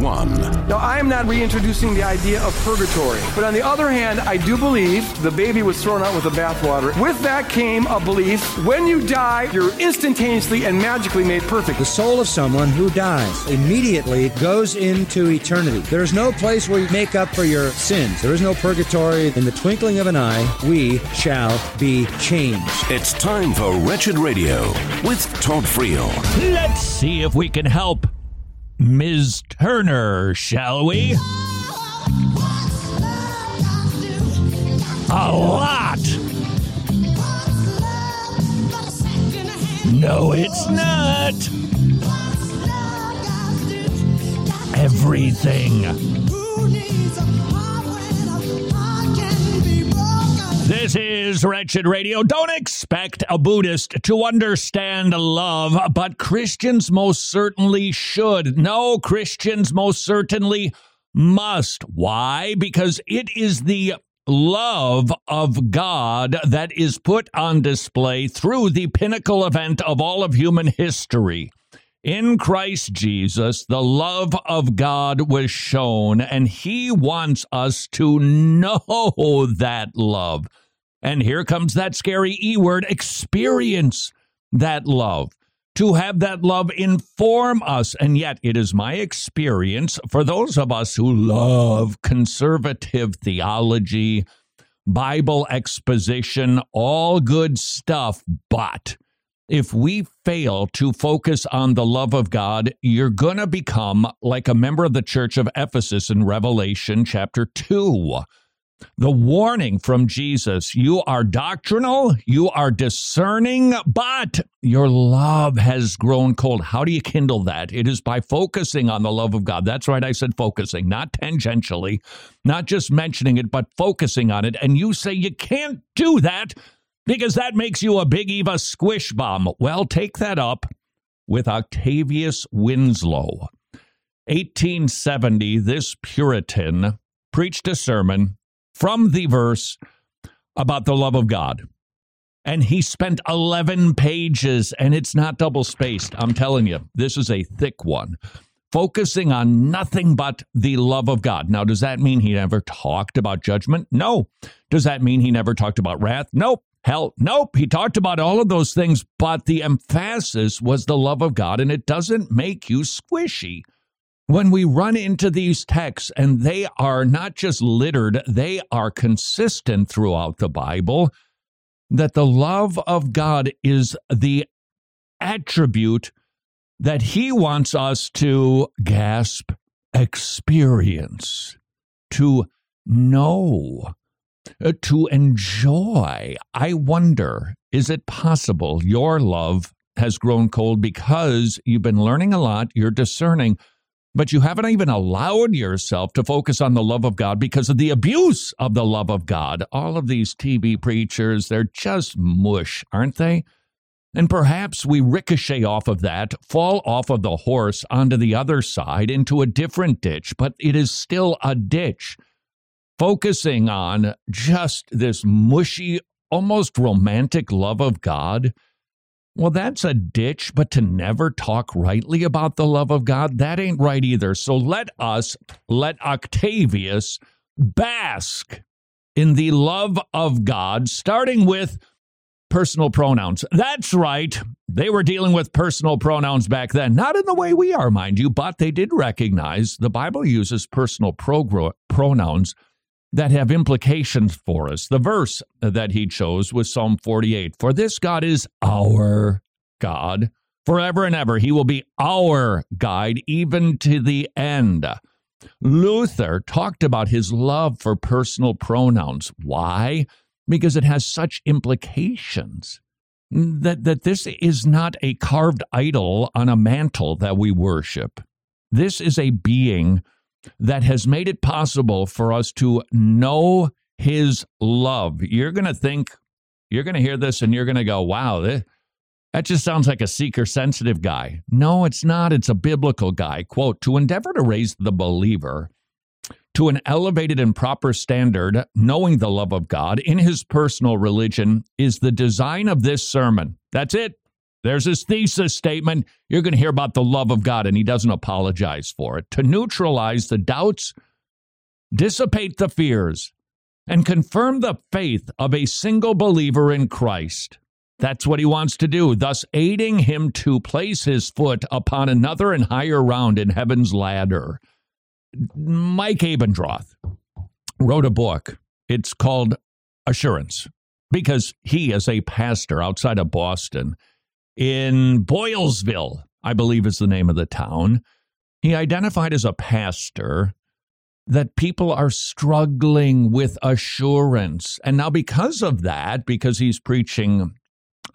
1. Now, I am not reintroducing the idea of purgatory. But on the other hand, I do believe the baby was thrown out with the bathwater. With that came a belief, when you die, you're instantaneously and magically made perfect. The soul of someone who dies immediately goes into eternity. There is no place where you make up for your sins. There is no purgatory. In the twinkling of an eye, we shall be changed. It's time for Wretched Radio with Todd Friel. Let's see if we can help Ms. Turner, shall we? A lot! No, it's not! Everything. This is Wretched Radio. Don't expect a Buddhist to understand love, but Christians most certainly should. No, Christians most certainly must. Why? Because it is the love of God that is put on display through the pinnacle event of all of human history. In Christ Jesus, the love of God was shown, and he wants us to know that love. And here comes that scary E word, experience that love, to have that love inform us. And yet it is my experience for those of us who love conservative theology, Bible exposition, all good stuff. But if we fail to focus on the love of God, you're going to become like a member of the church of Ephesus in Revelation chapter 2. The warning from Jesus, you are doctrinal, you are discerning, but your love has grown cold. How do you kindle that? It is by focusing on the love of God. That's right, I said focusing, not tangentially, not just mentioning it, but focusing on it. And you say you can't do that because that makes you a Big Eva squish bomb. Well, take that up with Octavius Winslow. 1870, this Puritan preached a sermon from the verse about the love of God. And he spent 11 pages, and it's not double-spaced. I'm telling you, this is a thick one, focusing on nothing but the love of God. Now, does that mean he never talked about judgment? No. Does that mean he never talked about wrath? Nope. Hell, nope. He talked about all of those things, but the emphasis was the love of God, and it doesn't make you squishy. When we run into these texts, and they are not just littered, they are consistent throughout the Bible, that the love of God is the attribute that he wants us to gasp, experience, to know, to enjoy. I wonder, is it possible your love has grown cold because you've been learning a lot, you're discerning, but you haven't even allowed yourself to focus on the love of God because of the abuse of the love of God? All of these TV preachers, they're just mush, aren't they? And perhaps we ricochet off of that, fall off of the horse onto the other side into a different ditch, but it is still a ditch, focusing on just this mushy, almost romantic love of God. Well, that's a ditch, but to never talk rightly about the love of God, that ain't right either. So let us, let Octavius bask in the love of God, starting with personal pronouns. That's right. They were dealing with personal pronouns back then. Not in the way we are, mind you, but they did recognize the Bible uses personal pronouns that have implications for us. The verse that he chose was Psalm 48. For this God is our God forever and ever. He will be our guide even to the end. Luther talked about his love for personal pronouns. Why? Because it has such implications that this is not a carved idol on a mantle that we worship. This is a being that has made it possible for us to know his love. You're going to think, you're going to hear this and you're going to go, wow, that just sounds like a seeker-sensitive guy. No, it's not. It's a biblical guy. Quote, to endeavor to raise the believer to an elevated and proper standard, knowing the love of God in his personal religion is the design of this sermon. That's it. There's his thesis statement. You're going to hear about the love of God, and he doesn't apologize for it. To neutralize the doubts, dissipate the fears, and confirm the faith of a single believer in Christ. That's what he wants to do, thus aiding him to place his foot upon another and higher round in heaven's ladder. Mike Abendroth wrote a book. It's called Assurance, because he is a pastor outside of Boston in Boylesville, I believe is the name of the town. He identified as a pastor that people are struggling with assurance. And now because of that, because he's preaching,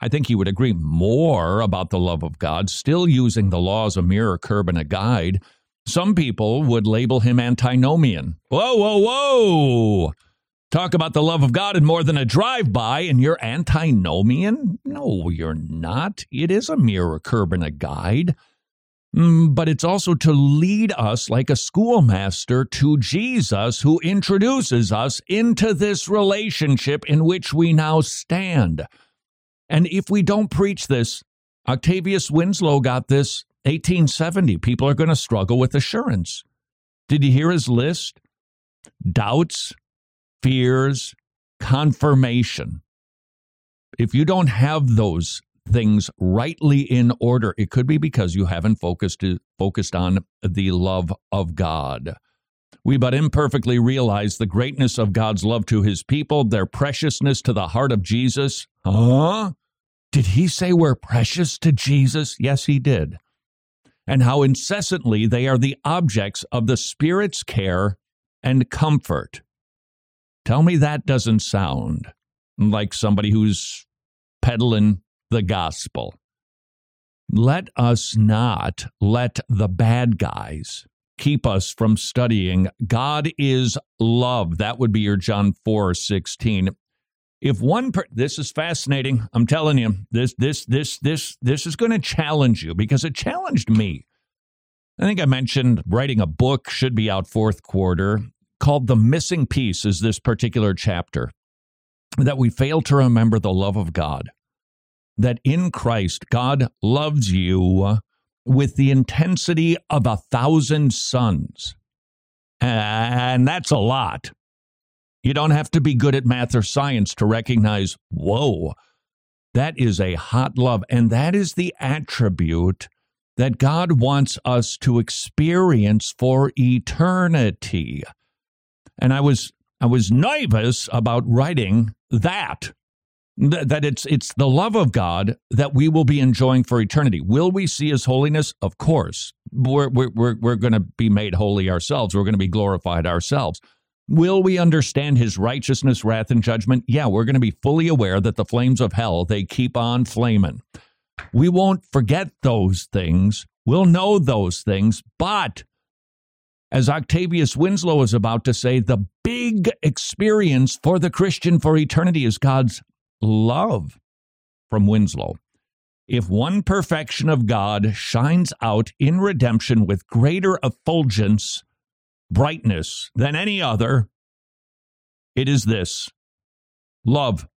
I think he would agree, more about the love of God, still using the law as a mirror, curb, and a guide, some people would label him antinomian. Whoa, whoa, whoa! Talk about the love of God in more than a drive-by, and you're antinomian? No, you're not. It is a mirror, curb, and a guide. But it's also to lead us like a schoolmaster to Jesus, who introduces us into this relationship in which we now stand. And if we don't preach this, Octavius Winslow got this 1870. People are going to struggle with assurance. Did you hear his list? Doubts, fears, confirmation. If you don't have those things rightly in order, it could be because you haven't focused on the love of God. We but imperfectly realize the greatness of God's love to his people, their preciousness to the heart of Jesus. Huh? Did he say we're precious to Jesus? Yes, he did. And how incessantly they are the objects of the Spirit's care and comfort. Tell me that doesn't sound like somebody who's peddling the gospel. Let us not let the bad guys keep us from studying God is love. That would be your John 4:16. If this is fascinating. I'm telling you, this is going to challenge you, because it challenged me. I think I mentioned writing a book, should be out fourth quarter, called The Missing Piece, is this particular chapter, that we fail to remember the love of God, that in Christ God loves you with the intensity of 1,000 suns. And that's a lot. You don't have to be good at math or science to recognize, whoa, that is a hot love. And that is the attribute that God wants us to experience for eternity. And I was nervous about writing that it's the love of God that we will be enjoying for eternity. Will we see his holiness? Of course. We're going to be made holy ourselves. We're going to be glorified ourselves. Will we understand his righteousness, wrath, and judgment? Yeah, we're going to be fully aware that the flames of hell, they keep on flaming. We won't forget those things. We'll know those things. But as Octavius Winslow is about to say, the big experience for the Christian for eternity is God's love. From Winslow: if one perfection of God shines out in redemption with greater effulgence, brightness than any other, it is this: love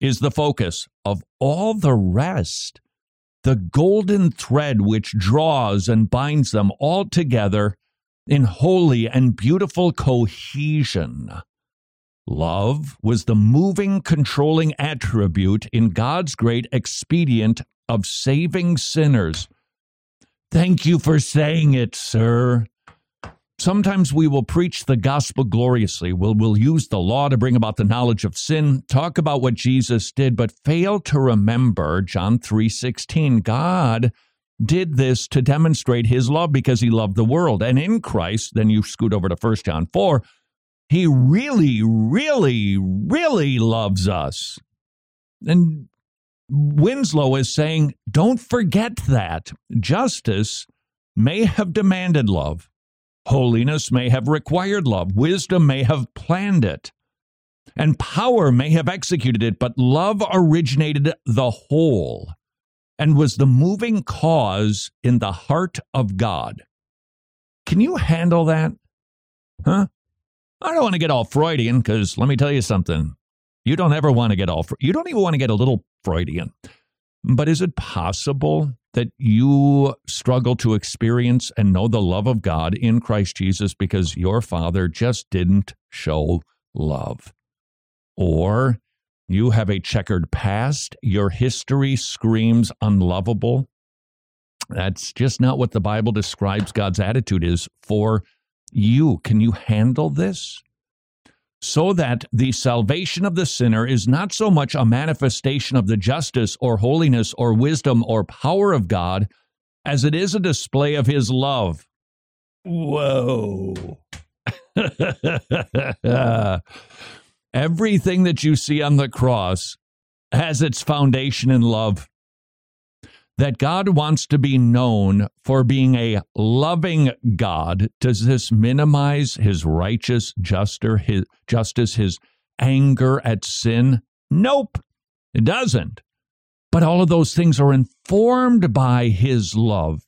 is the focus of all the rest, the golden thread which draws and binds them all together in holy and beautiful cohesion. Love was the moving, controlling attribute in God's great expedient of saving sinners. Thank you for saying it, sir. Sometimes we will preach the gospel gloriously. We'll use the law to bring about the knowledge of sin, talk about what Jesus did, but fail to remember John 3:16. God did this to demonstrate his love, because he loved the world. And in Christ, then you scoot over to 1 John 4, he really, really, really loves us. And Winslow is saying, don't forget that. Justice may have demanded love. Holiness may have required love. Wisdom may have planned it. And power may have executed it. But love originated the whole and was the moving cause in the heart of God. Can you handle that? Huh? I don't want to get all Freudian, because let me tell you something. You don't even want to get a little Freudian. But is it possible that you struggle to experience and know the love of God in Christ Jesus because your father just didn't show love? Or you have a checkered past, your history screams unlovable. That's just not what the Bible describes God's attitude is for you. Can you handle this? So that the salvation of the sinner is not so much a manifestation of the justice or holiness or wisdom or power of God as it is a display of his love. Whoa. Everything that you see on the cross has its foundation in love. That God wants to be known for being a loving God, does this minimize his righteous justice, his anger at sin? Nope, it doesn't. But all of those things are informed by his love.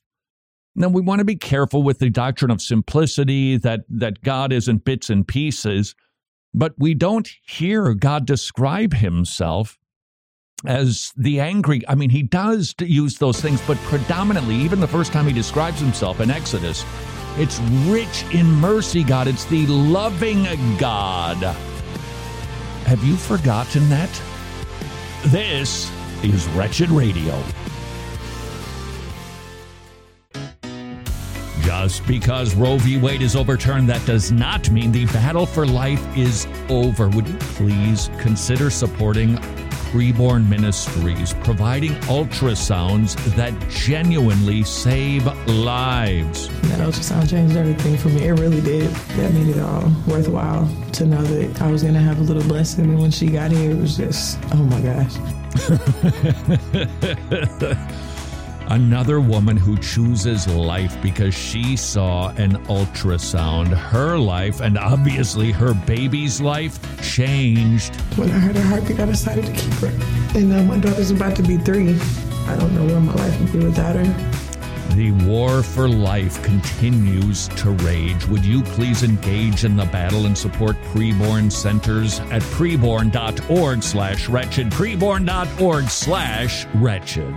Now, we want to be careful with the doctrine of simplicity, that God isn't bits and pieces, but we don't hear God describe himself as the angry. I mean, he does use those things, but predominantly, even the first time he describes himself in Exodus, it's rich in mercy, God. It's the loving God. Have you forgotten that? This is Wretched Radio. Just because Roe v. Wade is overturned, that does not mean the battle for life is over. Would you please consider supporting Preborn Ministries, providing ultrasounds that genuinely save lives? That ultrasound changed everything for me. It really did. That made it all worthwhile to know that I was going to have a little blessing. And when she got here, it was just, oh my gosh. Another woman who chooses life because she saw an ultrasound. Her life, and obviously her baby's life, changed. When I heard her heartbeat, I decided to keep her. And now my daughter's about to be 3. I don't know where my life would be without her. The war for life continues to rage. Would you please engage in the battle and support Preborn Centers at preborn.org/wretched, preborn.org/wretched.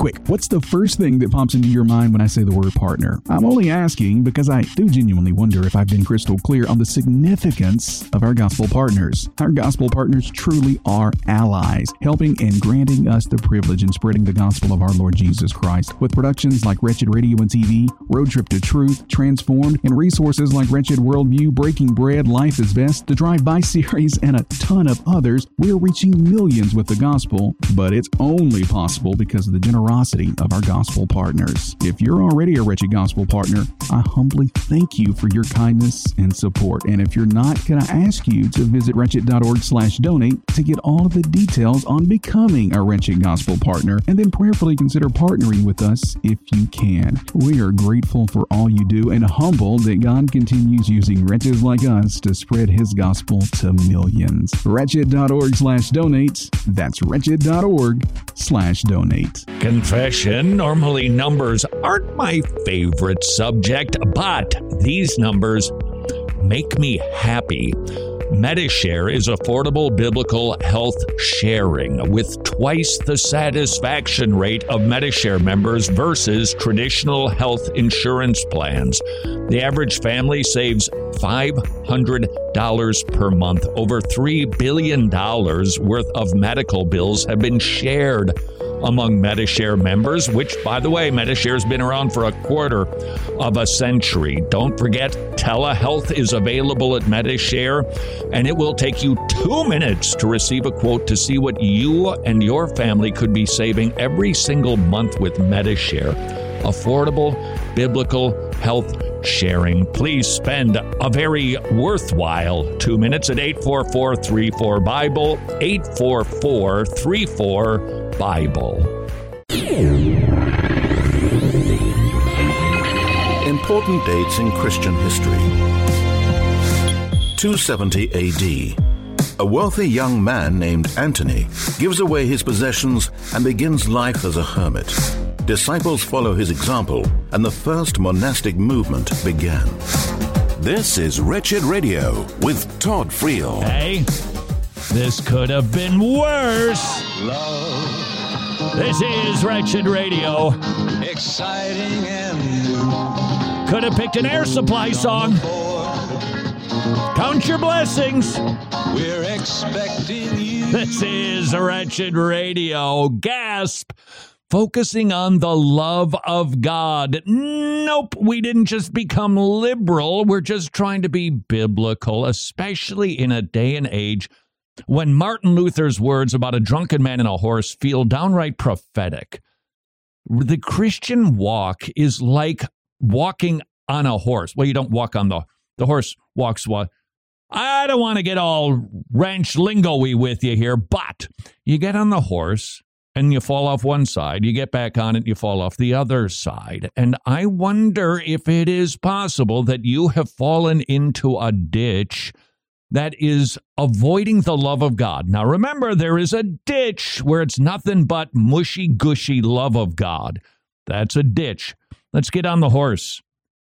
Quick, what's the first thing that pops into your mind when I say the word partner? I'm only asking because I do genuinely wonder if I've been crystal clear on the significance of our gospel partners. Our gospel partners truly are allies, helping and granting us the privilege in spreading the gospel of our Lord Jesus Christ with productions like Wretched Radio and TV, Road Trip to Truth, Transformed, and resources like Wretched Worldview, Breaking Bread, Life is Best, the Drive-By series, and a ton of others. We're reaching millions with the gospel, but it's only possible because of the generosity of our gospel partners. If you're already a Wretched gospel partner, I humbly thank you for your kindness and support. And if you're not, can I ask you to visit wretched.org/donate to get all of the details on becoming a Wretched gospel partner, and then prayerfully consider partnering with us if you can. We are grateful for all you do and humbled that God continues using wretches like us to spread his gospel to millions. Wretched.org/donate. That's wretched.org/donate. Confession, normally numbers aren't my favorite subject, but these numbers make me happy. MediShare is affordable biblical health sharing with twice the satisfaction rate of MediShare members versus traditional health insurance plans. The average family saves $500 per month. Over $3 billion worth of medical bills have been shared among MediShare members, which, by the way, MediShare's been around for 25 years. Don't forget, telehealth is available at MediShare, and it will take you 2 minutes to receive a quote to see what you and your family could be saving every single month with MediShare. Affordable biblical health sharing. Please spend a very worthwhile 2 minutes at 844-34-BIBLE, 844-34-BIBLE. Important dates in Christian history. 270 AD. A wealthy young man named Antony gives away his possessions and begins life as a hermit. Disciples follow his example, and the first monastic movement began. This is Wretched Radio with Todd Friel. Hey, This could have been worse. Love. This is Wretched Radio. Exciting and new. Could have picked an Air Supply song. Count your blessings. We're expecting you. This is Wretched Radio. Gasp. Focusing on the love of God. Nope, we didn't just become liberal. We're just trying to be biblical, especially in a day and age when Martin Luther's words about a drunken man and a horse feel downright prophetic. The Christian walk is like walking on a horse. Well, you don't walk on the horse walks. I don't want to get all ranch lingo-y with you here, but you get on the horse and you fall off one side, you get back on it, you fall off the other side. And I wonder if it is possible that you have fallen into a ditch that is avoiding the love of God. Now, remember, there is a ditch where it's nothing but mushy-gushy love of God. That's a ditch. Let's get on the horse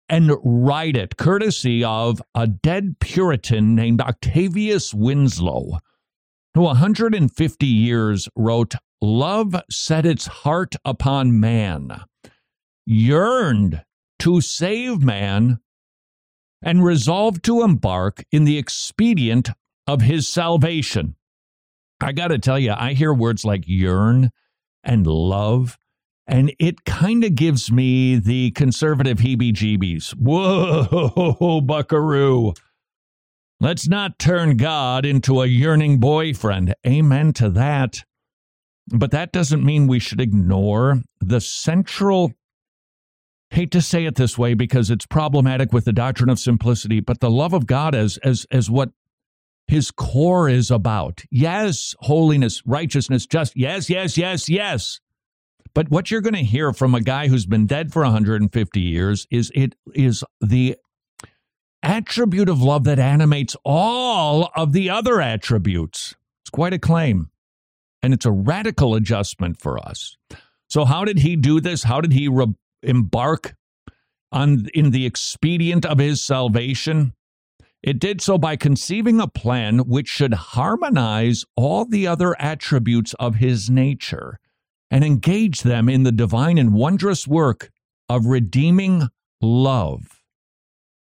and ride it, courtesy of a dead Puritan named Octavius Winslow, who 150 years wrote, "Love set its heart upon man, yearned to save man, and resolved to embark in the expedient of his salvation." I got to tell you, I hear words like yearn and love, and it kind of gives me the conservative heebie-jeebies. Whoa, buckaroo. Let's not turn God into a yearning boyfriend. Amen to that. But that doesn't mean we should ignore the central, hate to say it this way because it's problematic with the doctrine of simplicity, but the love of God as what his core is about. Yes, holiness, righteousness, justice. Yes. But what you're going to hear from a guy who's been dead for 150 years is the attribute of love that animates all of the other attributes. It's quite a claim. And it's a radical adjustment for us. So how did he do this? How did he embark in the expedient of his salvation? It did so by conceiving a plan which should harmonize all the other attributes of his nature and engage them in the divine and wondrous work of redeeming love.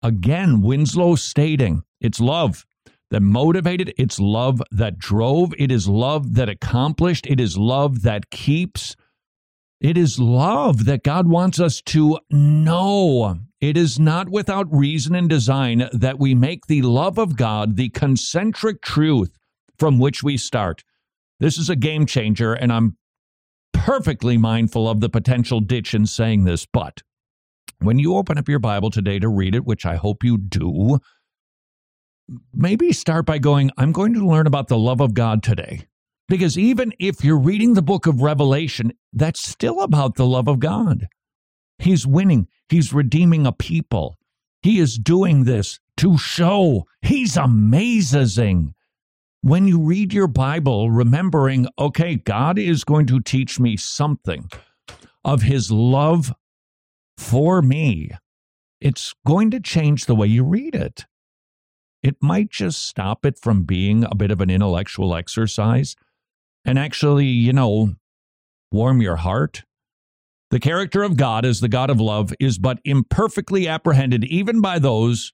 Again, Winslow stating, it's love that motivated, it's love that drove, it is love that accomplished, it is love that keeps, it is love that God wants us to know. It is not without reason and design that we make the love of God the concentric truth from which we start. This is a game changer, and I'm perfectly mindful of the potential ditch in saying this, but when you open up your Bible today to read it, which I hope you do, maybe start by going, I'm going to learn about the love of God today. Because even if you're reading the book of Revelation, that's still about the love of God. He's winning. He's redeeming a people. He is doing this to show he's amazing. When you read your Bible, remembering, okay, God is going to teach me something of his love for me, it's going to change the way you read it. It might just stop it from being a bit of an intellectual exercise and actually, warm your heart. The character of God as the God of love is but imperfectly apprehended even by those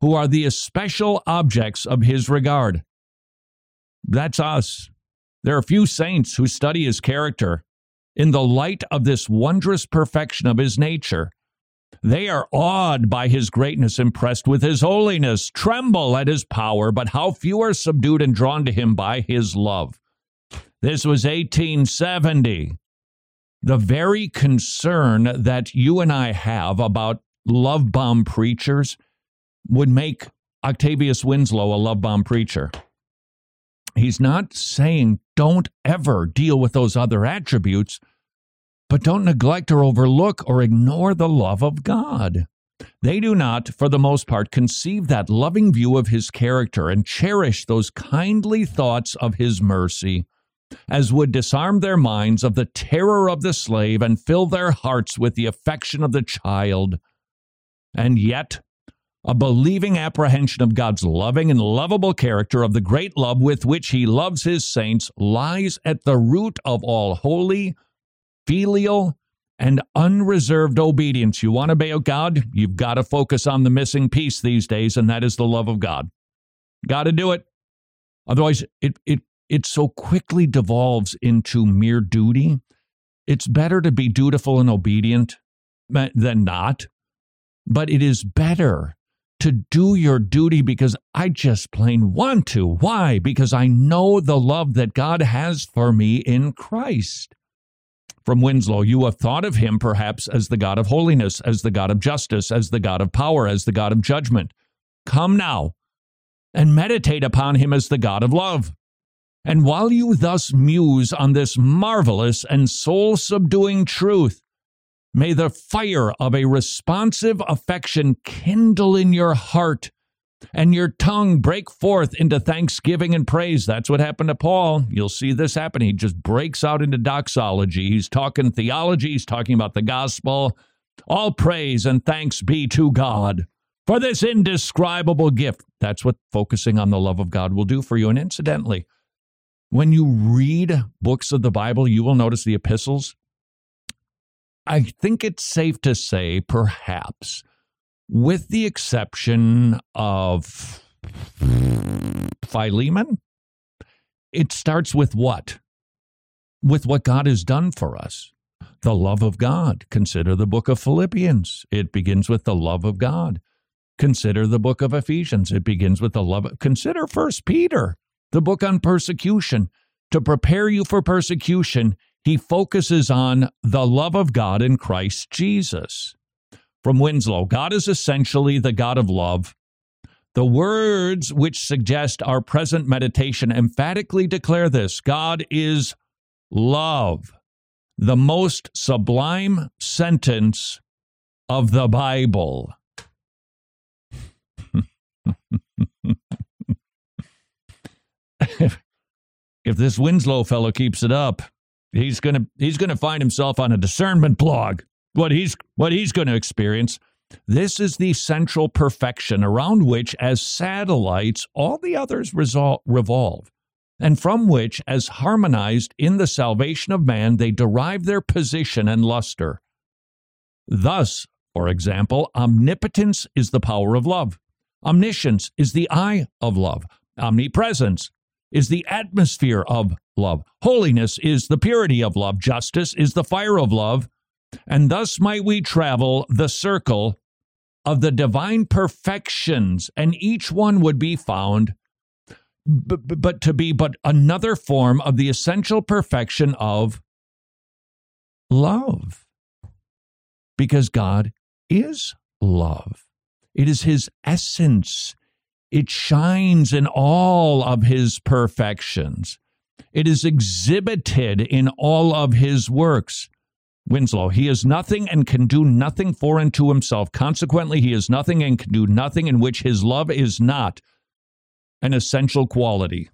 who are the especial objects of his regard. That's us. There are few saints who study his character in the light of this wondrous perfection of his nature. They are awed by his greatness, impressed with his holiness, tremble at his power, but how few are subdued and drawn to him by his love. This was 1870. The very concern that you and I have about love bomb preachers would make Octavius Winslow a love bomb preacher. He's not saying don't ever deal with those other attributes, but don't neglect or overlook or ignore the love of God. They do not, for the most part, conceive that loving view of his character and cherish those kindly thoughts of his mercy, as would disarm their minds of the terror of the slave and fill their hearts with the affection of the child. And yet, a believing apprehension of God's loving and lovable character, of the great love with which he loves his saints, lies at the root of all holy, filial, and unreserved obedience. You want to obey God? You've got to focus on the missing piece these days, and that is the love of God. Got to do it. Otherwise, it so quickly devolves into mere duty. It's better to be dutiful and obedient than not, but it is better to do your duty because I just plain want to. Why? Because I know the love that God has for me in Christ. From Winslow, you have thought of him perhaps as the God of holiness, as the God of justice, as the God of power, as the God of judgment. Come now and meditate upon him as the God of love. And while you thus muse on this marvelous and soul-subduing truth, may the fire of a responsive affection kindle in your heart and your tongue break forth into thanksgiving and praise. That's what happened to Paul. You'll see this happen. He just breaks out into doxology. He's talking theology. He's talking about the gospel. All praise and thanks be to God for this indescribable gift. That's what focusing on the love of God will do for you. And incidentally, when you read books of the Bible, you will notice the epistles. I think it's safe to say, perhaps, with the exception of Philemon, it starts with what? With what God has done for us. The love of God. Consider the book of Philippians. It begins with the love of God. Consider the book of Ephesians. It begins with the love of... Consider 1 Peter. The book on persecution, to prepare you for persecution, he focuses on the love of God in Christ Jesus. From Winslow, God is essentially the God of love. The words which suggest our present meditation emphatically declare this: God is love, the most sublime sentence of the Bible. If this Winslow fellow keeps it up, he's gonna find himself on a discernment blog. What he's gonna experience. This is the central perfection around which, as satellites, all the others revolve, and from which, as harmonized in the salvation of man, they derive their position and luster. Thus, for example, omnipotence is the power of love. Omniscience is the eye of love. Omnipresence is the atmosphere of love. Holiness is the purity of love. Justice is the fire of love. And thus might we travel the circle of the divine perfections, and each one would be found but another form of the essential perfection of love. Because God is love. It is his essence. It shines in all of his perfections. It is exhibited in all of his works. Winslow, he is nothing and can do nothing foreign to himself. Consequently, he is nothing and can do nothing in which his love is not an essential quality.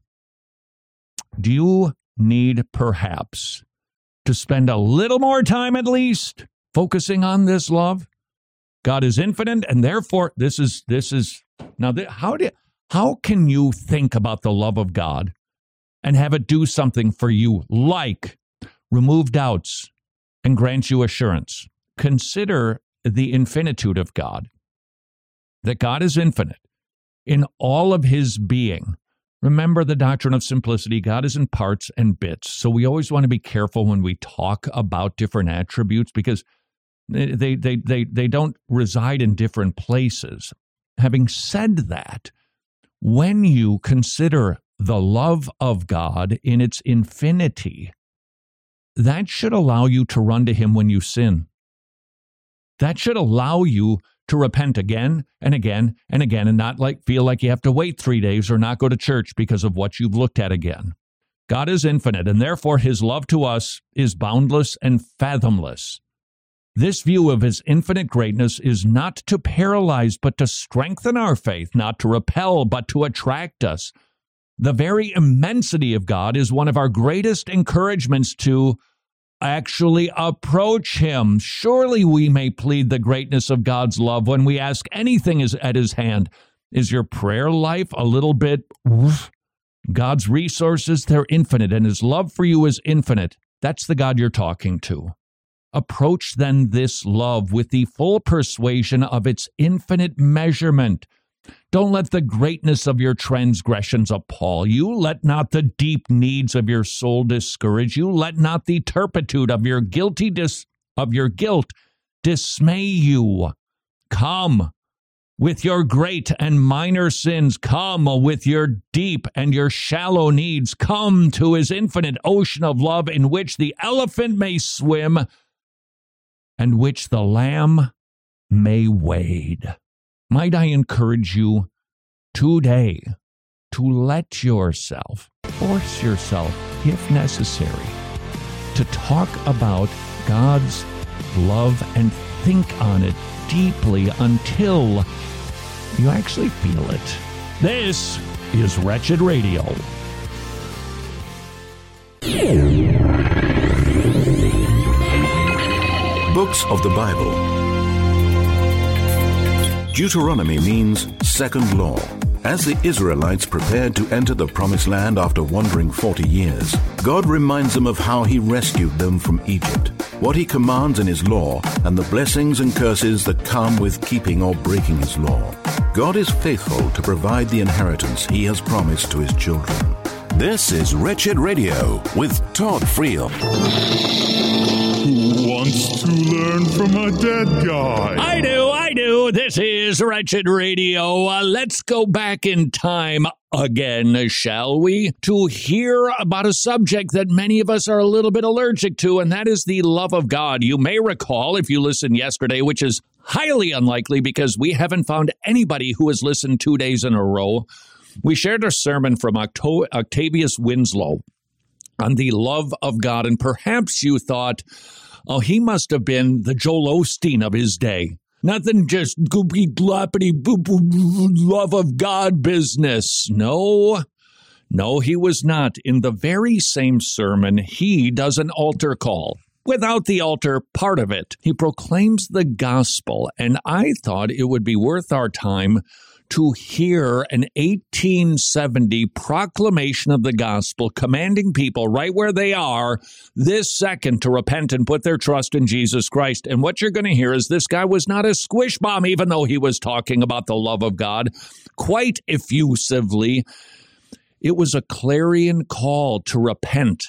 Do you need, perhaps, to spend a little more time at least focusing on this love? God is infinite, and therefore, this is. Now, how can you think about the love of God and have it do something for you, like remove doubts and grant you assurance? Consider the infinitude of God, that God is infinite in all of his being. Remember the doctrine of simplicity. God is in parts and bits. So we always want to be careful when we talk about different attributes, because they don't reside in different places. Having said that, when you consider the love of God in its infinity, that should allow you to run to him when you sin. That should allow you to repent again and again and again, and not feel like you have to wait 3 days or not go to church because of what you've looked at again. God is infinite, and therefore his love to us is boundless and fathomless. This view of his infinite greatness is not to paralyze, but to strengthen our faith, not to repel, but to attract us. The very immensity of God is one of our greatest encouragements to actually approach him. Surely we may plead the greatness of God's love when we ask anything is at his hand. Is your prayer life a little bit? God's resources, they're infinite, and his love for you is infinite. That's the God you're talking to. Approach then this love with the full persuasion of its infinite measurement. Don't let the greatness of your transgressions appall you. Let not the deep needs of your soul discourage you. Let not the turpitude of your guilt dismay you. Come with your great and minor sins. Come with your deep and your shallow needs. Come to his infinite ocean of love in which the elephant may swim and which the lamb may wade. Might I encourage you today to let yourself, force yourself, if necessary, to talk about God's love and think on it deeply until you actually feel it. This is Wretched Radio. Books of the Bible. Deuteronomy means second law. As the Israelites prepared to enter the Promised Land after wandering 40 years, God reminds them of how he rescued them from Egypt, what he commands in his law, and the blessings and curses that come with keeping or breaking his law. God is faithful to provide the inheritance he has promised to his children. This is Wretched Radio with Todd Friel. Who wants to learn from a dead guy? I do. This is Wretched Radio. Let's go back in time again, shall we? To hear about a subject that many of us are a little bit allergic to, and that is the love of God. You may recall, if you listened yesterday, which is highly unlikely because we haven't found anybody who has listened 2 days in a row, we shared a sermon from Octavius Winslow on the love of God, and perhaps you thought, oh, he must have been the Joel Osteen of his day. Nothing just goopy-gloppity-boo-boo love of God business. No, he was not. In the very same sermon, he does an altar call. Without the altar part of it, he proclaims the gospel, and I thought it would be worth our time to hear an 1870 proclamation of the gospel commanding people right where they are this second to repent and put their trust in Jesus Christ. And what you're going to hear is this guy was not a squish bomb, even though he was talking about the love of God quite effusively. It was a clarion call to repent,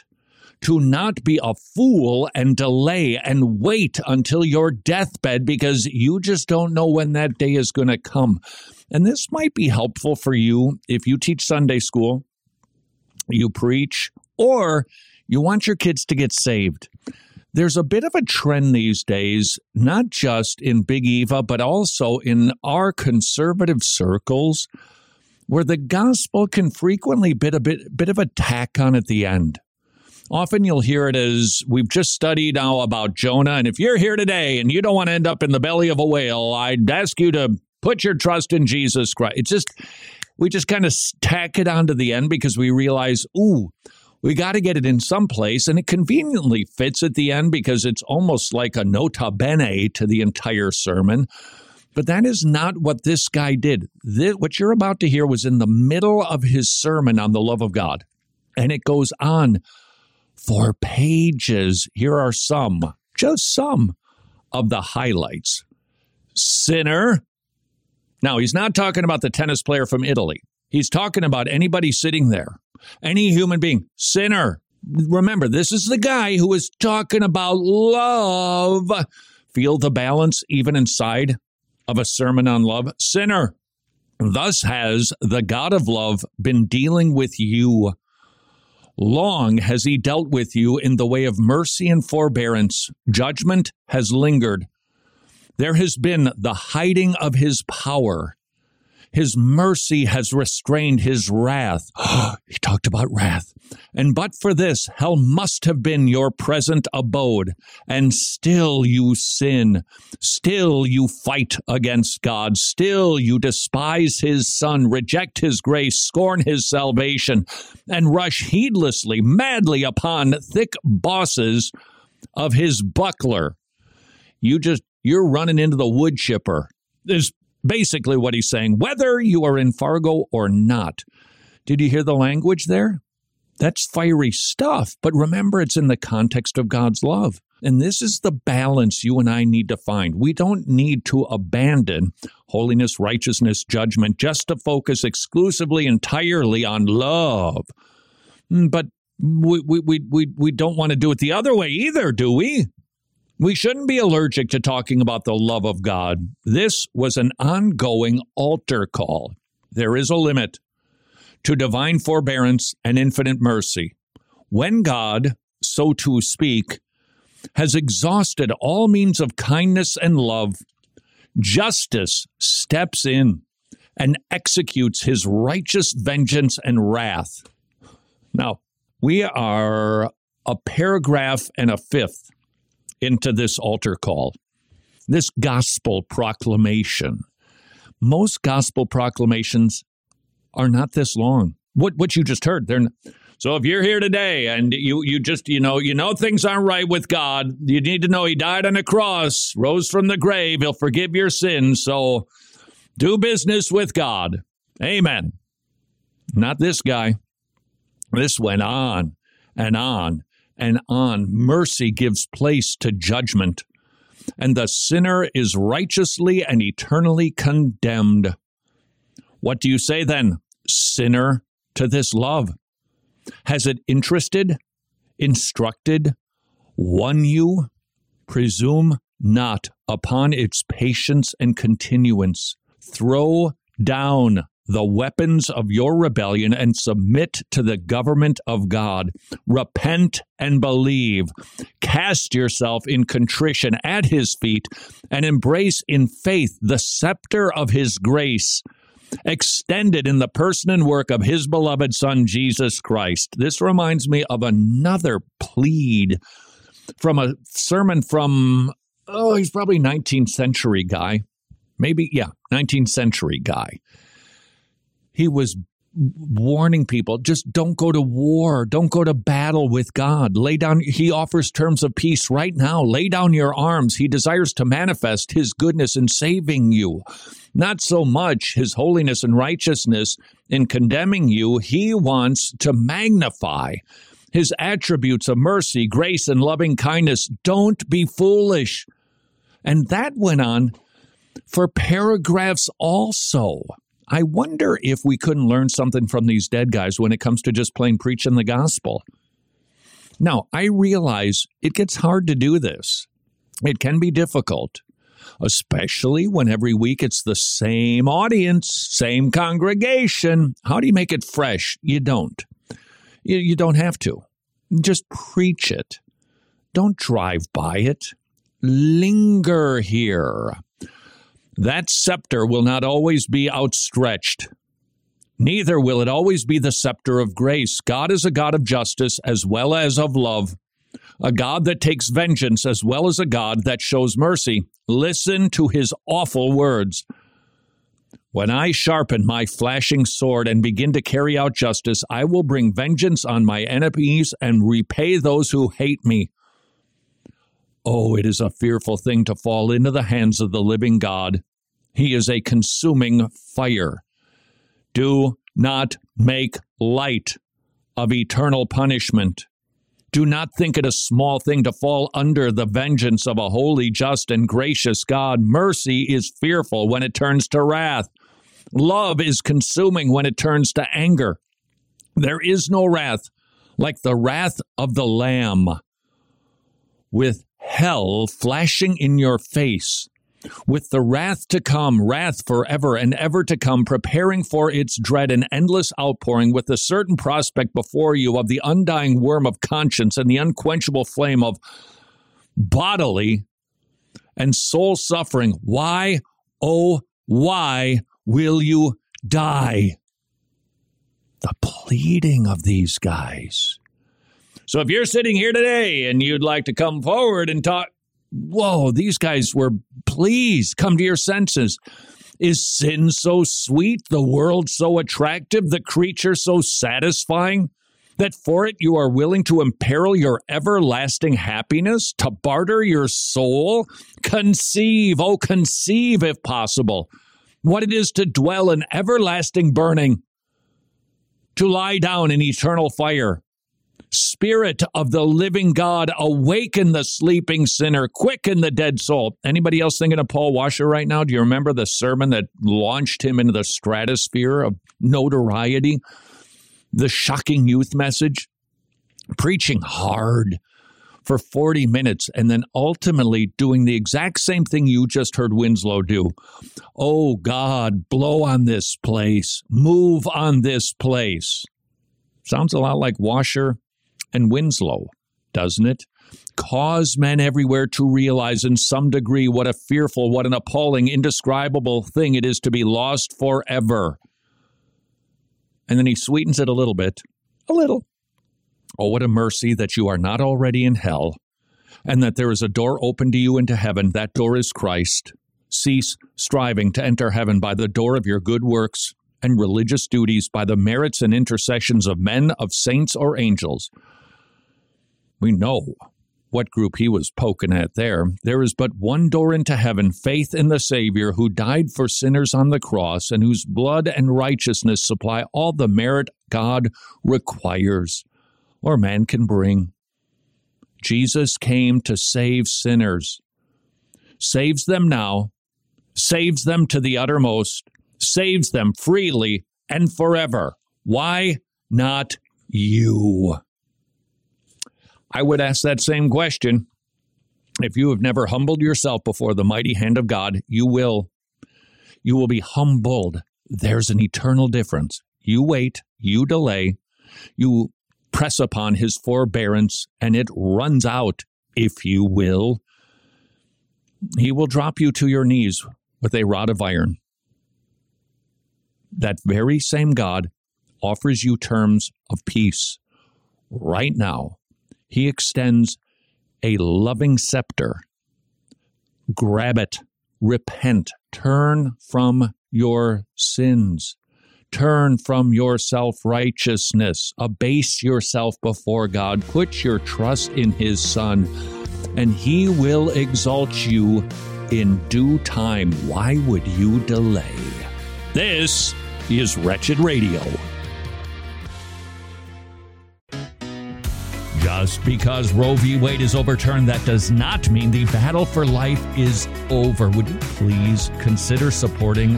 to not be a fool and delay and wait until your deathbed because you just don't know when that day is going to come. And this might be helpful for you if you teach Sunday school, you preach, or you want your kids to get saved. There's a bit of a trend these days, not just in Big Eva, but also in our conservative circles, where the gospel can frequently be a bit of a tack on at the end. Often you'll hear it as, we've just studied now about Jonah, and if you're here today and you don't want to end up in the belly of a whale, I'd ask you to put your trust in Jesus Christ. It's just, we just kind of tack it on to the end because we realize, we got to get it in some place, and it conveniently fits at the end because it's almost like a nota bene to the entire sermon. But that is not what this guy did. What you're about to hear was in the middle of his sermon on the love of God, and it goes on for pages. Here are some, just some, of the highlights. Sinner. Now, he's not talking about the tennis player from Italy. He's talking about anybody sitting there, any human being. Sinner. Remember, this is the guy who is talking about love. Feel the balance even inside of a sermon on love. Sinner. Thus has the God of love been dealing with you. Long has he dealt with you in the way of mercy and forbearance. Judgment has lingered. There has been the hiding of his power. His mercy has restrained his wrath. He talked about wrath. And but for this, hell must have been your present abode. And still you sin. Still you fight against God. Still you despise his son, reject his grace, scorn his salvation, and rush heedlessly, madly upon thick bosses of his buckler. You're running into the wood chipper is basically what he's saying, whether you are in Fargo or not. Did you hear the language there? That's fiery stuff. But remember, it's in the context of God's love. And this is the balance you and I need to find. We don't need to abandon holiness, righteousness, judgment, just to focus exclusively, entirely on love. But we don't want to do it the other way either, do we? We shouldn't be allergic to talking about the love of God. This was an ongoing altar call. There is a limit to divine forbearance and infinite mercy. When God, so to speak, has exhausted all means of kindness and love, justice steps in and executes his righteous vengeance and wrath. Now, we are a paragraph and a fifth into this altar call, this gospel proclamation. Most gospel proclamations are not this long. What you just heard, they're not. So if you're here today and you just things aren't right with God, you need to know he died on a cross, rose from the grave, he'll forgive your sins, so do business with God. Amen. Not this guy. This went on and on and on. Mercy gives place to judgment, and the sinner is righteously and eternally condemned. What do you say then, sinner, to this love? Has it interested, instructed, won you? Presume not upon its patience and continuance. Throw down the weapons of your rebellion and submit to the government of God. Repent and believe. Cast yourself in contrition at his feet and embrace in faith the scepter of his grace, extended in the person and work of his beloved Son, Jesus Christ. This reminds me of another plead from a sermon from, he's probably 19th century guy. 19th century guy. He was warning people, just don't go to war. Don't go to battle with God. Lay down. He offers terms of peace right now. Lay down your arms. He desires to manifest his goodness in saving you. Not so much his holiness and righteousness in condemning you. He wants to magnify his attributes of mercy, grace, and loving kindness. Don't be foolish. And that went on for paragraphs also. I wonder if we couldn't learn something from these dead guys when it comes to just plain preaching the gospel. Now, I realize it gets hard to do this. It can be difficult, especially when every week it's the same audience, same congregation. How do you make it fresh? You don't. You don't have to. Just preach it. Don't drive by it. Linger here. That scepter will not always be outstretched. Neither will it always be the scepter of grace. God is a God of justice as well as of love, a God that takes vengeance as well as a God that shows mercy. Listen to his awful words. When I sharpen my flashing sword and begin to carry out justice, I will bring vengeance on my enemies and repay those who hate me. Oh, it is a fearful thing to fall into the hands of the living God. He is a consuming fire. Do not make light of eternal punishment. Do not think it a small thing to fall under the vengeance of a holy, just, and gracious God. Mercy is fearful when it turns to wrath. Love is consuming when it turns to anger. There is no wrath like the wrath of the Lamb. With hell flashing in your face, with the wrath to come, wrath forever and ever to come, preparing for its dread and endless outpouring, with the certain prospect before you of the undying worm of conscience and the unquenchable flame of bodily and soul suffering. Why, oh, why will you die? The pleading of these guys. So if you're sitting here today and you'd like to come forward and talk, these guys were, please come to your senses. Is sin so sweet, the world so attractive, the creature so satisfying, that for it you are willing to imperil your everlasting happiness, to barter your soul? Conceive, oh, conceive, if possible, what it is to dwell in everlasting burning, to lie down in eternal fire. Spirit of the living God, awaken the sleeping sinner, quicken the dead soul. Anybody else thinking of Paul Washer right now? Do you remember the sermon that launched him into the stratosphere of notoriety? The shocking youth message, preaching hard for 40 minutes, and then ultimately doing the exact same thing you just heard Winslow do. Oh, God, blow on this place. Move on this place. Sounds a lot like Washer and Winslow, doesn't it? Cause men everywhere to realize in some degree what a fearful, what an appalling, indescribable thing it is to be lost forever. And then he sweetens it a little bit, a little. Oh, what a mercy that you are not already in hell, and that there is a door open to you into heaven. That door is Christ. Cease striving to enter heaven by the door of your good works and religious duties, by the merits and intercessions of men, of saints, or angels. We know what group he was poking at there. There is but one door into heaven, faith in the Savior who died for sinners on the cross and whose blood and righteousness supply all the merit God requires or man can bring. Jesus came to save sinners, saves them now, saves them to the uttermost, saves them freely and forever. Why not you? I would ask that same question. If you have never humbled yourself before the mighty hand of God, you will. You will be humbled. There's an eternal difference. You wait, you delay, you press upon his forbearance, and it runs out, if you will. He will drop you to your knees with a rod of iron. That very same God offers you terms of peace right now. He extends a loving scepter. Grab it. Repent. Turn from your sins. Turn from your self-righteousness. Abase yourself before God. Put your trust in his Son, and he will exalt you in due time. Why would you delay? This is Wretched Radio. Just because Roe v. Wade is overturned, that does not mean the battle for life is over. Would you please consider supporting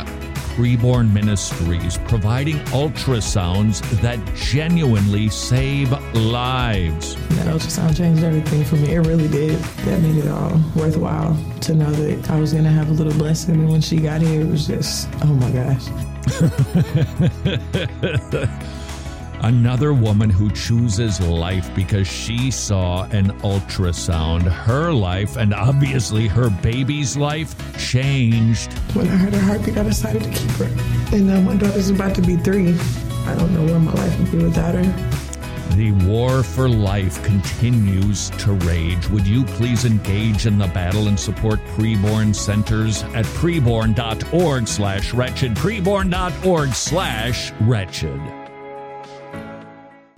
Preborn Ministries, providing ultrasounds that genuinely save lives? That ultrasound changed everything for me. It really did. That made it all worthwhile to know that I was going to have a little blessing. And when she got here, it was just, oh my gosh. Another woman who chooses life because she saw an ultrasound. Her life, and obviously her baby's life, changed. When I heard her heartbeat, I decided to keep her. And now my daughter's about to be 3. I don't know where my life would be without her. The war for life continues to rage. Would you please engage in the battle and support Preborn Centers at preborn.org/wretched, preborn.org/wretched.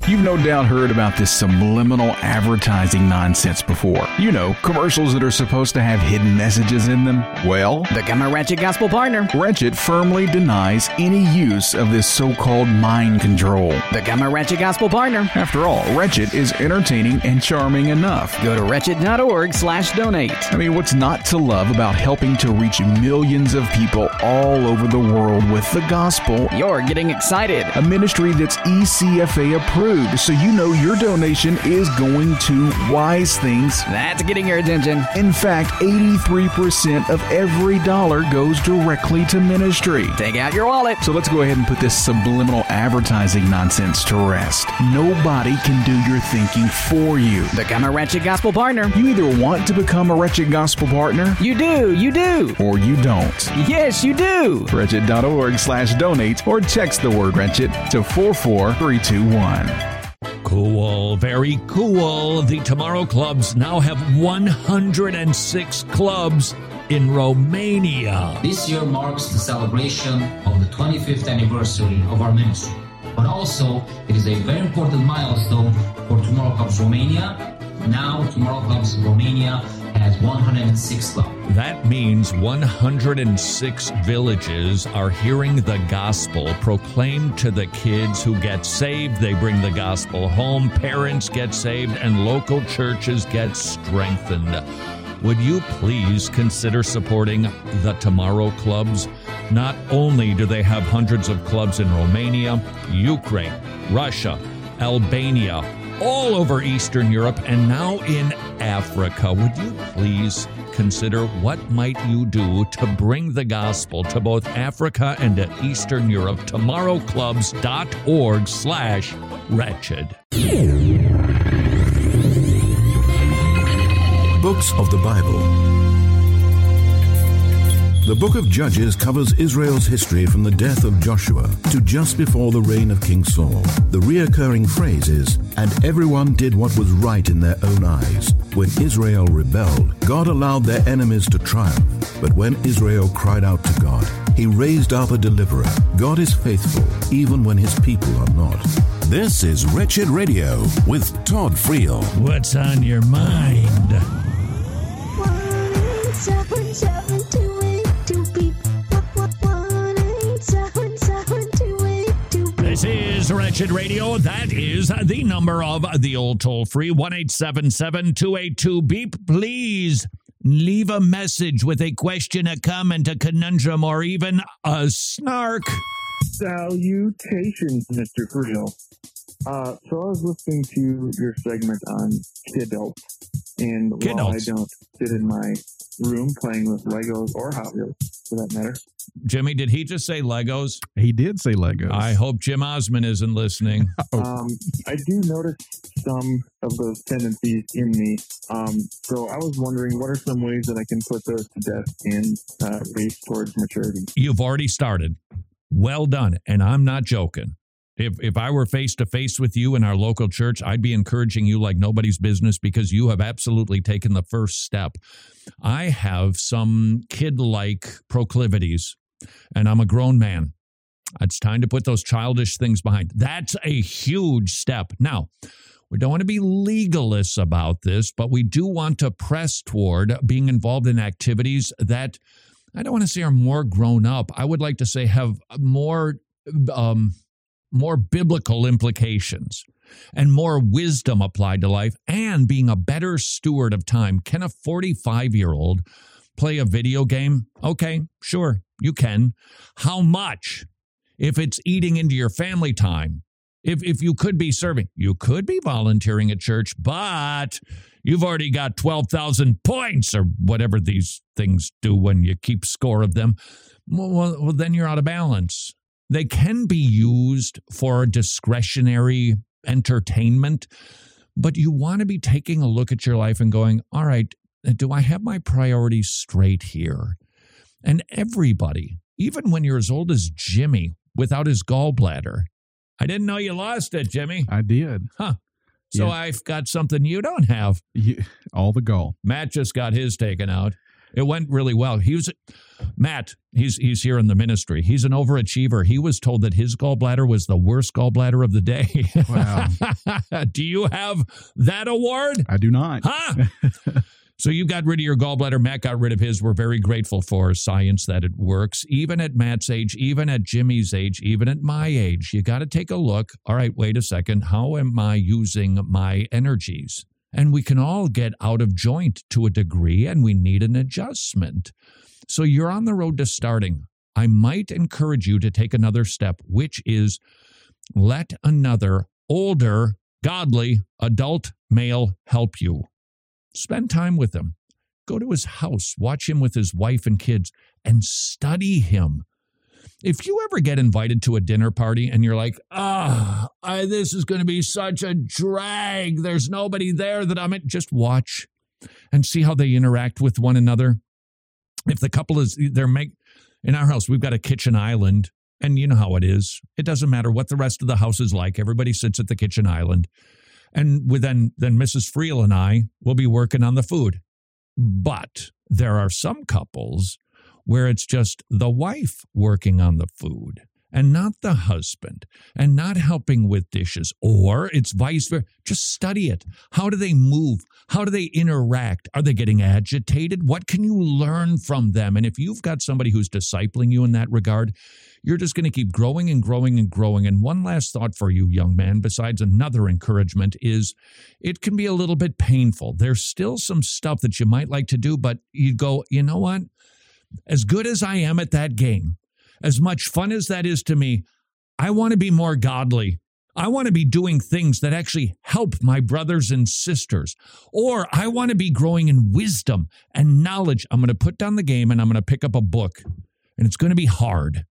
You've no doubt heard about this subliminal advertising nonsense before. You know, commercials that are supposed to have hidden messages in them. Well, become a Wretched gospel partner. Wretched firmly denies any use of this so-called mind control. Become a Wretched gospel partner. After all, Wretched is entertaining and charming enough. Go to wretched.org/donate. I mean, what's not to love about helping to reach millions of people all over the world with the gospel? You're getting excited. A ministry that's ECFA approved. So you know your donation is going to wise things. That's getting your attention. In fact, 83% of every dollar goes directly to ministry. Take out your wallet. So let's go ahead and put this subliminal advertising nonsense to rest. Nobody can do your thinking for you. Become a Wretched gospel partner. You either want to become a Wretched gospel partner. You do. Or you don't. Yes, you do. Wretched.org/donate or text the word Wretched to 44321. Cool, very cool. The Tomorrow Clubs now have 106 clubs in Romania. This year marks the celebration of the 25th anniversary of our ministry. But also, it is a very important milestone for Tomorrow Clubs Romania. Now, Tomorrow Clubs Romania has 106 clubs. That means 106 villages are hearing the gospel proclaimed to the kids who get saved. They bring the gospel home. Parents get saved, and local churches get strengthened. Would you please consider supporting the Tomorrow Clubs? Not only do they have hundreds of clubs in Romania, Ukraine, Russia, Albania, all over Eastern Europe, and now in Africa. Would you please consider what might you do to bring the gospel to both Africa and to Eastern Europe? Tomorrowclubs.org/wretched. Books of the Bible. The book of Judges covers Israel's history from the death of Joshua to just before the reign of King Saul. The reoccurring phrase is, "And everyone did what was right in their own eyes." When Israel rebelled, God allowed their enemies to triumph. But when Israel cried out to God, He raised up a deliverer. God is faithful, even when His people are not. This is Wretched Radio with Todd Friel. What's on your mind? 1-7-7-2. This is Wretched Radio. That is the number of the old toll-free, 1-877-282-BEEP. Please leave a message with a question, a comment, a conundrum, or even a snark. Salutations, Mr. Friel. So I was listening to your segment on Kidult, and while I don't sit in my room playing with Legos or Hot Wheels, for that matter. Jimmy, did he just say Legos? He did say Legos. I hope Jim Osman isn't listening. I do notice some of those tendencies in me. So I was wondering, what are some ways that I can put those to death and race towards maturity? You've already started. Well done. And I'm not joking. If I were face-to-face with you in our local church, I'd be encouraging you like nobody's business, because you have absolutely taken the first step. I have some kid-like proclivities, and I'm a grown man. It's time to put those childish things behind. That's a huge step. Now, we don't want to be legalists about this, but we do want to press toward being involved in activities that, I don't want to say are more grown up. I would like to say have more biblical implications and more wisdom applied to life, and being a better steward of time. Can a 45-year-old play a video game? Okay, sure, you can. How much? If it's eating into your family time, if you could be serving, you could be volunteering at church, but you've already got 12,000 points or whatever these things do when you keep score of them. Well, then you're out of balance. They can be used for discretionary entertainment, but you want to be taking a look at your life and going, all right, do I have my priorities straight here? And everybody, even when you're as old as Jimmy without his gallbladder, I didn't know you lost it, Jimmy. I did. Huh. So yeah. I've got something you don't have. All the gall. Matt just got his taken out. It went really well. He's here in the ministry. He's an overachiever. He was told that his gallbladder was the worst gallbladder of the day. Wow. Do you have that award? I do not. Huh? So you got rid of your gallbladder. Matt got rid of his. We're very grateful for science that it works. Even at Matt's age, even at Jimmy's age, even at my age, you got to take a look. All right, wait a second. How am I using my energies? And we can all get out of joint to a degree, and we need an adjustment. So you're on the road to starting. I might encourage you to take another step, which is let another older, godly, adult male help you. Spend time with him. Go to his house. Watch him with his wife and kids, and study him. If you ever get invited to a dinner party and you're like, this is going to be such a drag. There's nobody there that I'm at. Just watch and see how they interact with one another. If the couple is there, in our house, we've got a kitchen island, and you know how it is. It doesn't matter what the rest of the house is like. Everybody sits at the kitchen island. And then Mrs. Friel and I will be working on the food. But there are some couples where it's just the wife working on the food. and not the husband, and not helping with dishes, or it's vice versa. Just study it. How do they move? How do they interact? Are they getting agitated? What can you learn from them? And if you've got somebody who's discipling you in that regard, you're just going to keep growing and growing and growing. And one last thought for you, young man, besides another encouragement, is it can be a little bit painful. There's still some stuff that you might like to do, but you go, you know what? As good as I am at that game, as much fun as that is to me, I want to be more godly. I want to be doing things that actually help my brothers and sisters, or I want to be growing in wisdom and knowledge. I'm going to put down the game and I'm going to pick up a book, and it's going to be hard,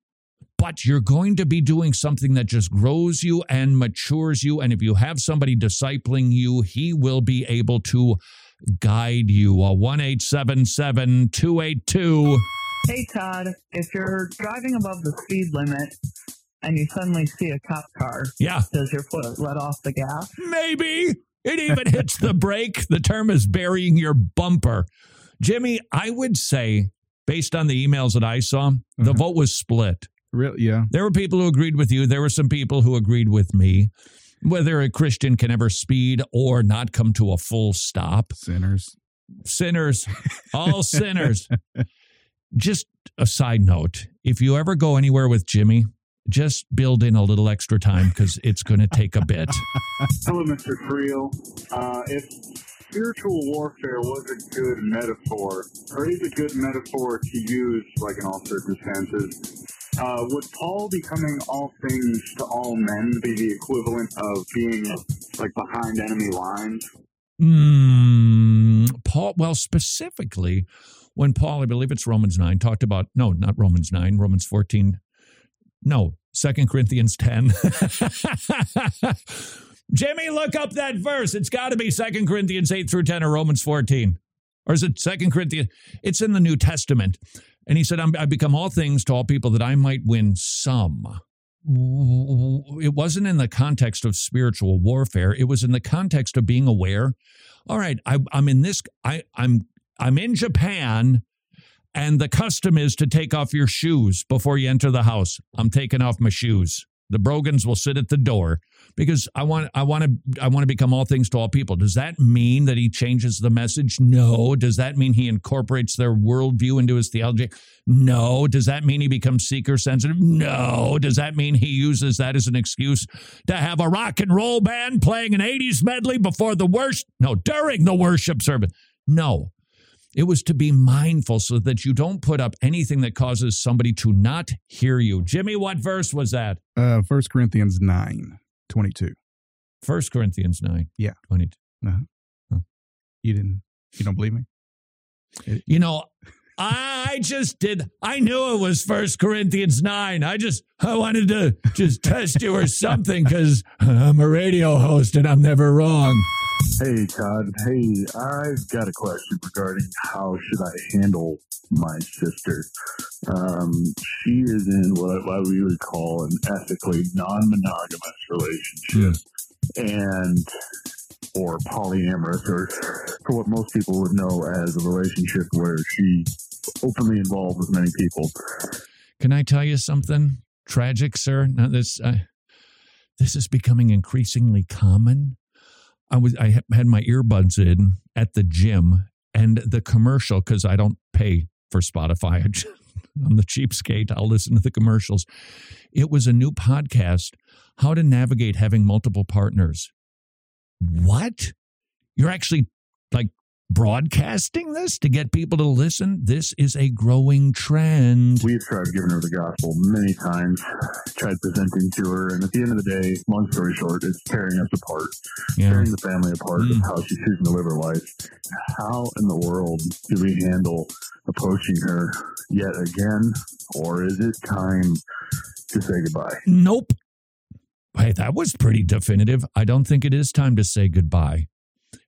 but you're going to be doing something that just grows you and matures you. And if you have somebody discipling you, he will be able to guide you. 1-877-282. Hey, Todd, if you're driving above the speed limit and you suddenly see a cop car, does your foot let off the gas? Maybe. It even hits the brake. The term is burying your bumper. Jimmy, I would say, based on the emails that I saw, the vote was split. Really? Yeah. There were people who agreed with you. There were some people who agreed with me. Whether a Christian can ever speed or not come to a full stop. Sinners. All sinners. Just a side note, if you ever go anywhere with Jimmy, just build in a little extra time because it's going to take a bit. Hello, Mr. Friel. If spiritual warfare was a good metaphor, or is a good metaphor to use like in all circumstances, would Paul becoming all things to all men be the equivalent of being like behind enemy lines? Paul, well, specifically, when Paul, I believe it's Romans 9, talked about, no, not Romans 9, Romans 14, no, 2 Corinthians 10. Jimmy, look up that verse. It's got to be 2 Corinthians 8 through 10 or Romans 14. Or is it 2 Corinthians? It's in the New Testament. And he said, I become all things to all people that I might win some. It wasn't in the context of spiritual warfare. It was in the context of being aware. All right, I'm in this, I'm in Japan, and the custom is to take off your shoes before you enter the house. I'm taking off my shoes. The brogans will sit at the door because I want to become all things to all people. Does that mean that he changes the message? No. Does that mean he incorporates their worldview into his theology? No. Does that mean he becomes seeker sensitive? No. Does that mean he uses that as an excuse to have a rock and roll band playing an 80s medley before the worship? No, during the worship service. No. It was to be mindful so that you don't put up anything that causes somebody to not hear you. Jimmy, what verse was that? 1 Corinthians 9, 22. 1 Corinthians 9. Yeah. 22. Uh-huh. Huh. You don't believe me? You know, I just did. I knew it was 1 Corinthians 9. I wanted to just test you or something because I'm a radio host and I'm never wrong. Hey, Todd. Hey, I've got a question regarding how should I handle my sister. She is in what we would call an ethically non-monogamous relationship, and or polyamorous, or for what most people would know as a relationship where she's openly involved with many people. Can I tell you something tragic, sir? Now, this is becoming increasingly common. I had my earbuds in at the gym, and the commercial, because I don't pay for Spotify. I'm the cheapskate. I'll listen to the commercials. It was a new podcast, How to Navigate Having Multiple Partners. What? You're actually like broadcasting this to get people to listen? This is a growing trend. We've tried giving her the gospel many times, tried presenting to her, and at the end of the day, long story short, it's tearing us apart, tearing the family apart of how she's choosing to live her life. How in the world do we handle approaching her yet again, or is it time to say goodbye? Nope. Hey, that was pretty definitive. I don't think it is time to say goodbye.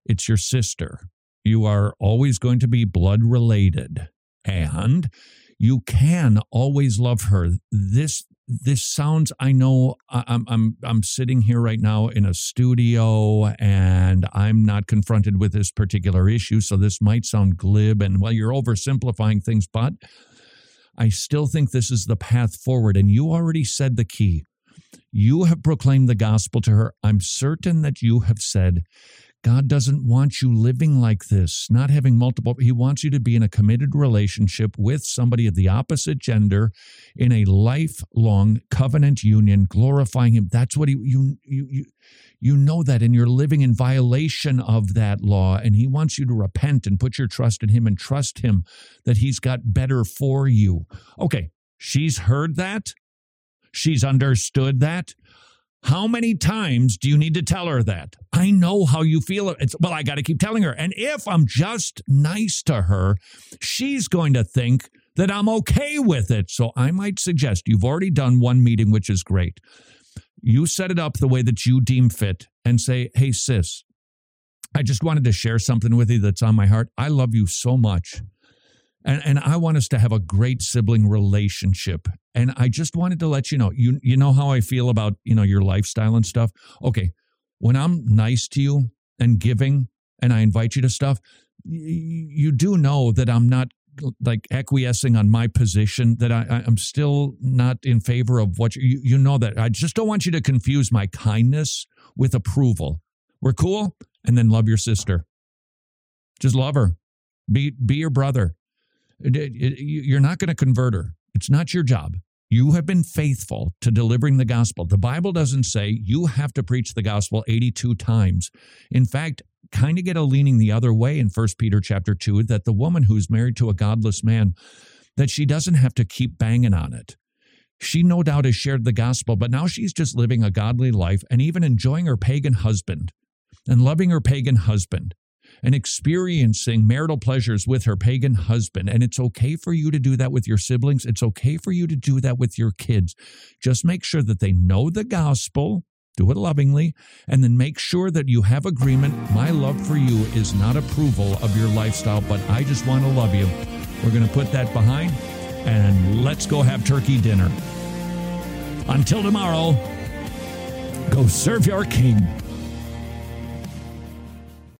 It's your sister. You are always going to be blood related, and you can always love her. This sounds, I know I'm sitting here right now in a studio and I'm not confronted with this particular issue. So this might sound glib and, well, you're oversimplifying things, but I still think this is the path forward. And you already said the key. You have proclaimed the gospel to her. I'm certain that you have said, God doesn't want you living like this, not having multiple. He wants you to be in a committed relationship with somebody of the opposite gender in a lifelong covenant union, glorifying him. That's what you know that, and you're living in violation of that law, and he wants you to repent and put your trust in him and trust him that he's got better for you. Okay, she's heard that. She's understood that. How many times do you need to tell her that? I know how you feel. Well, I got to keep telling her. And if I'm just nice to her, she's going to think that I'm okay with it. So I might suggest, you've already done one meeting, which is great. You set it up the way that you deem fit and say, hey, sis, I just wanted to share something with you that's on my heart. I love you so much. And I want us to have a great sibling relationship. And I just wanted to let you know, you know how I feel about, your lifestyle and stuff. Okay, when I'm nice to you and giving and I invite you to stuff, you do know that I'm not like acquiescing on my position, that I'm still not in favor of what you know that. I just don't want you to confuse my kindness with approval. We're cool? And then love your sister. Just love her. Be your brother. You're not going to convert her. It's not your job. You have been faithful to delivering the gospel. The Bible doesn't say you have to preach the gospel 82 times. In fact, kind of get a leaning the other way in 1 Peter chapter 2, that the woman who's married to a godless man, that she doesn't have to keep banging on it. She no doubt has shared the gospel, but now she's just living a godly life and even enjoying her pagan husband and loving her pagan husband and experiencing marital pleasures with her pagan husband. And it's okay for you to do that with your siblings. It's okay for you to do that with your kids. Just make sure that they know the gospel, do it lovingly, and then make sure that you have agreement. My love for you is not approval of your lifestyle, but I just want to love you. We're going to put that behind, and let's go have turkey dinner. Until tomorrow, go serve your king.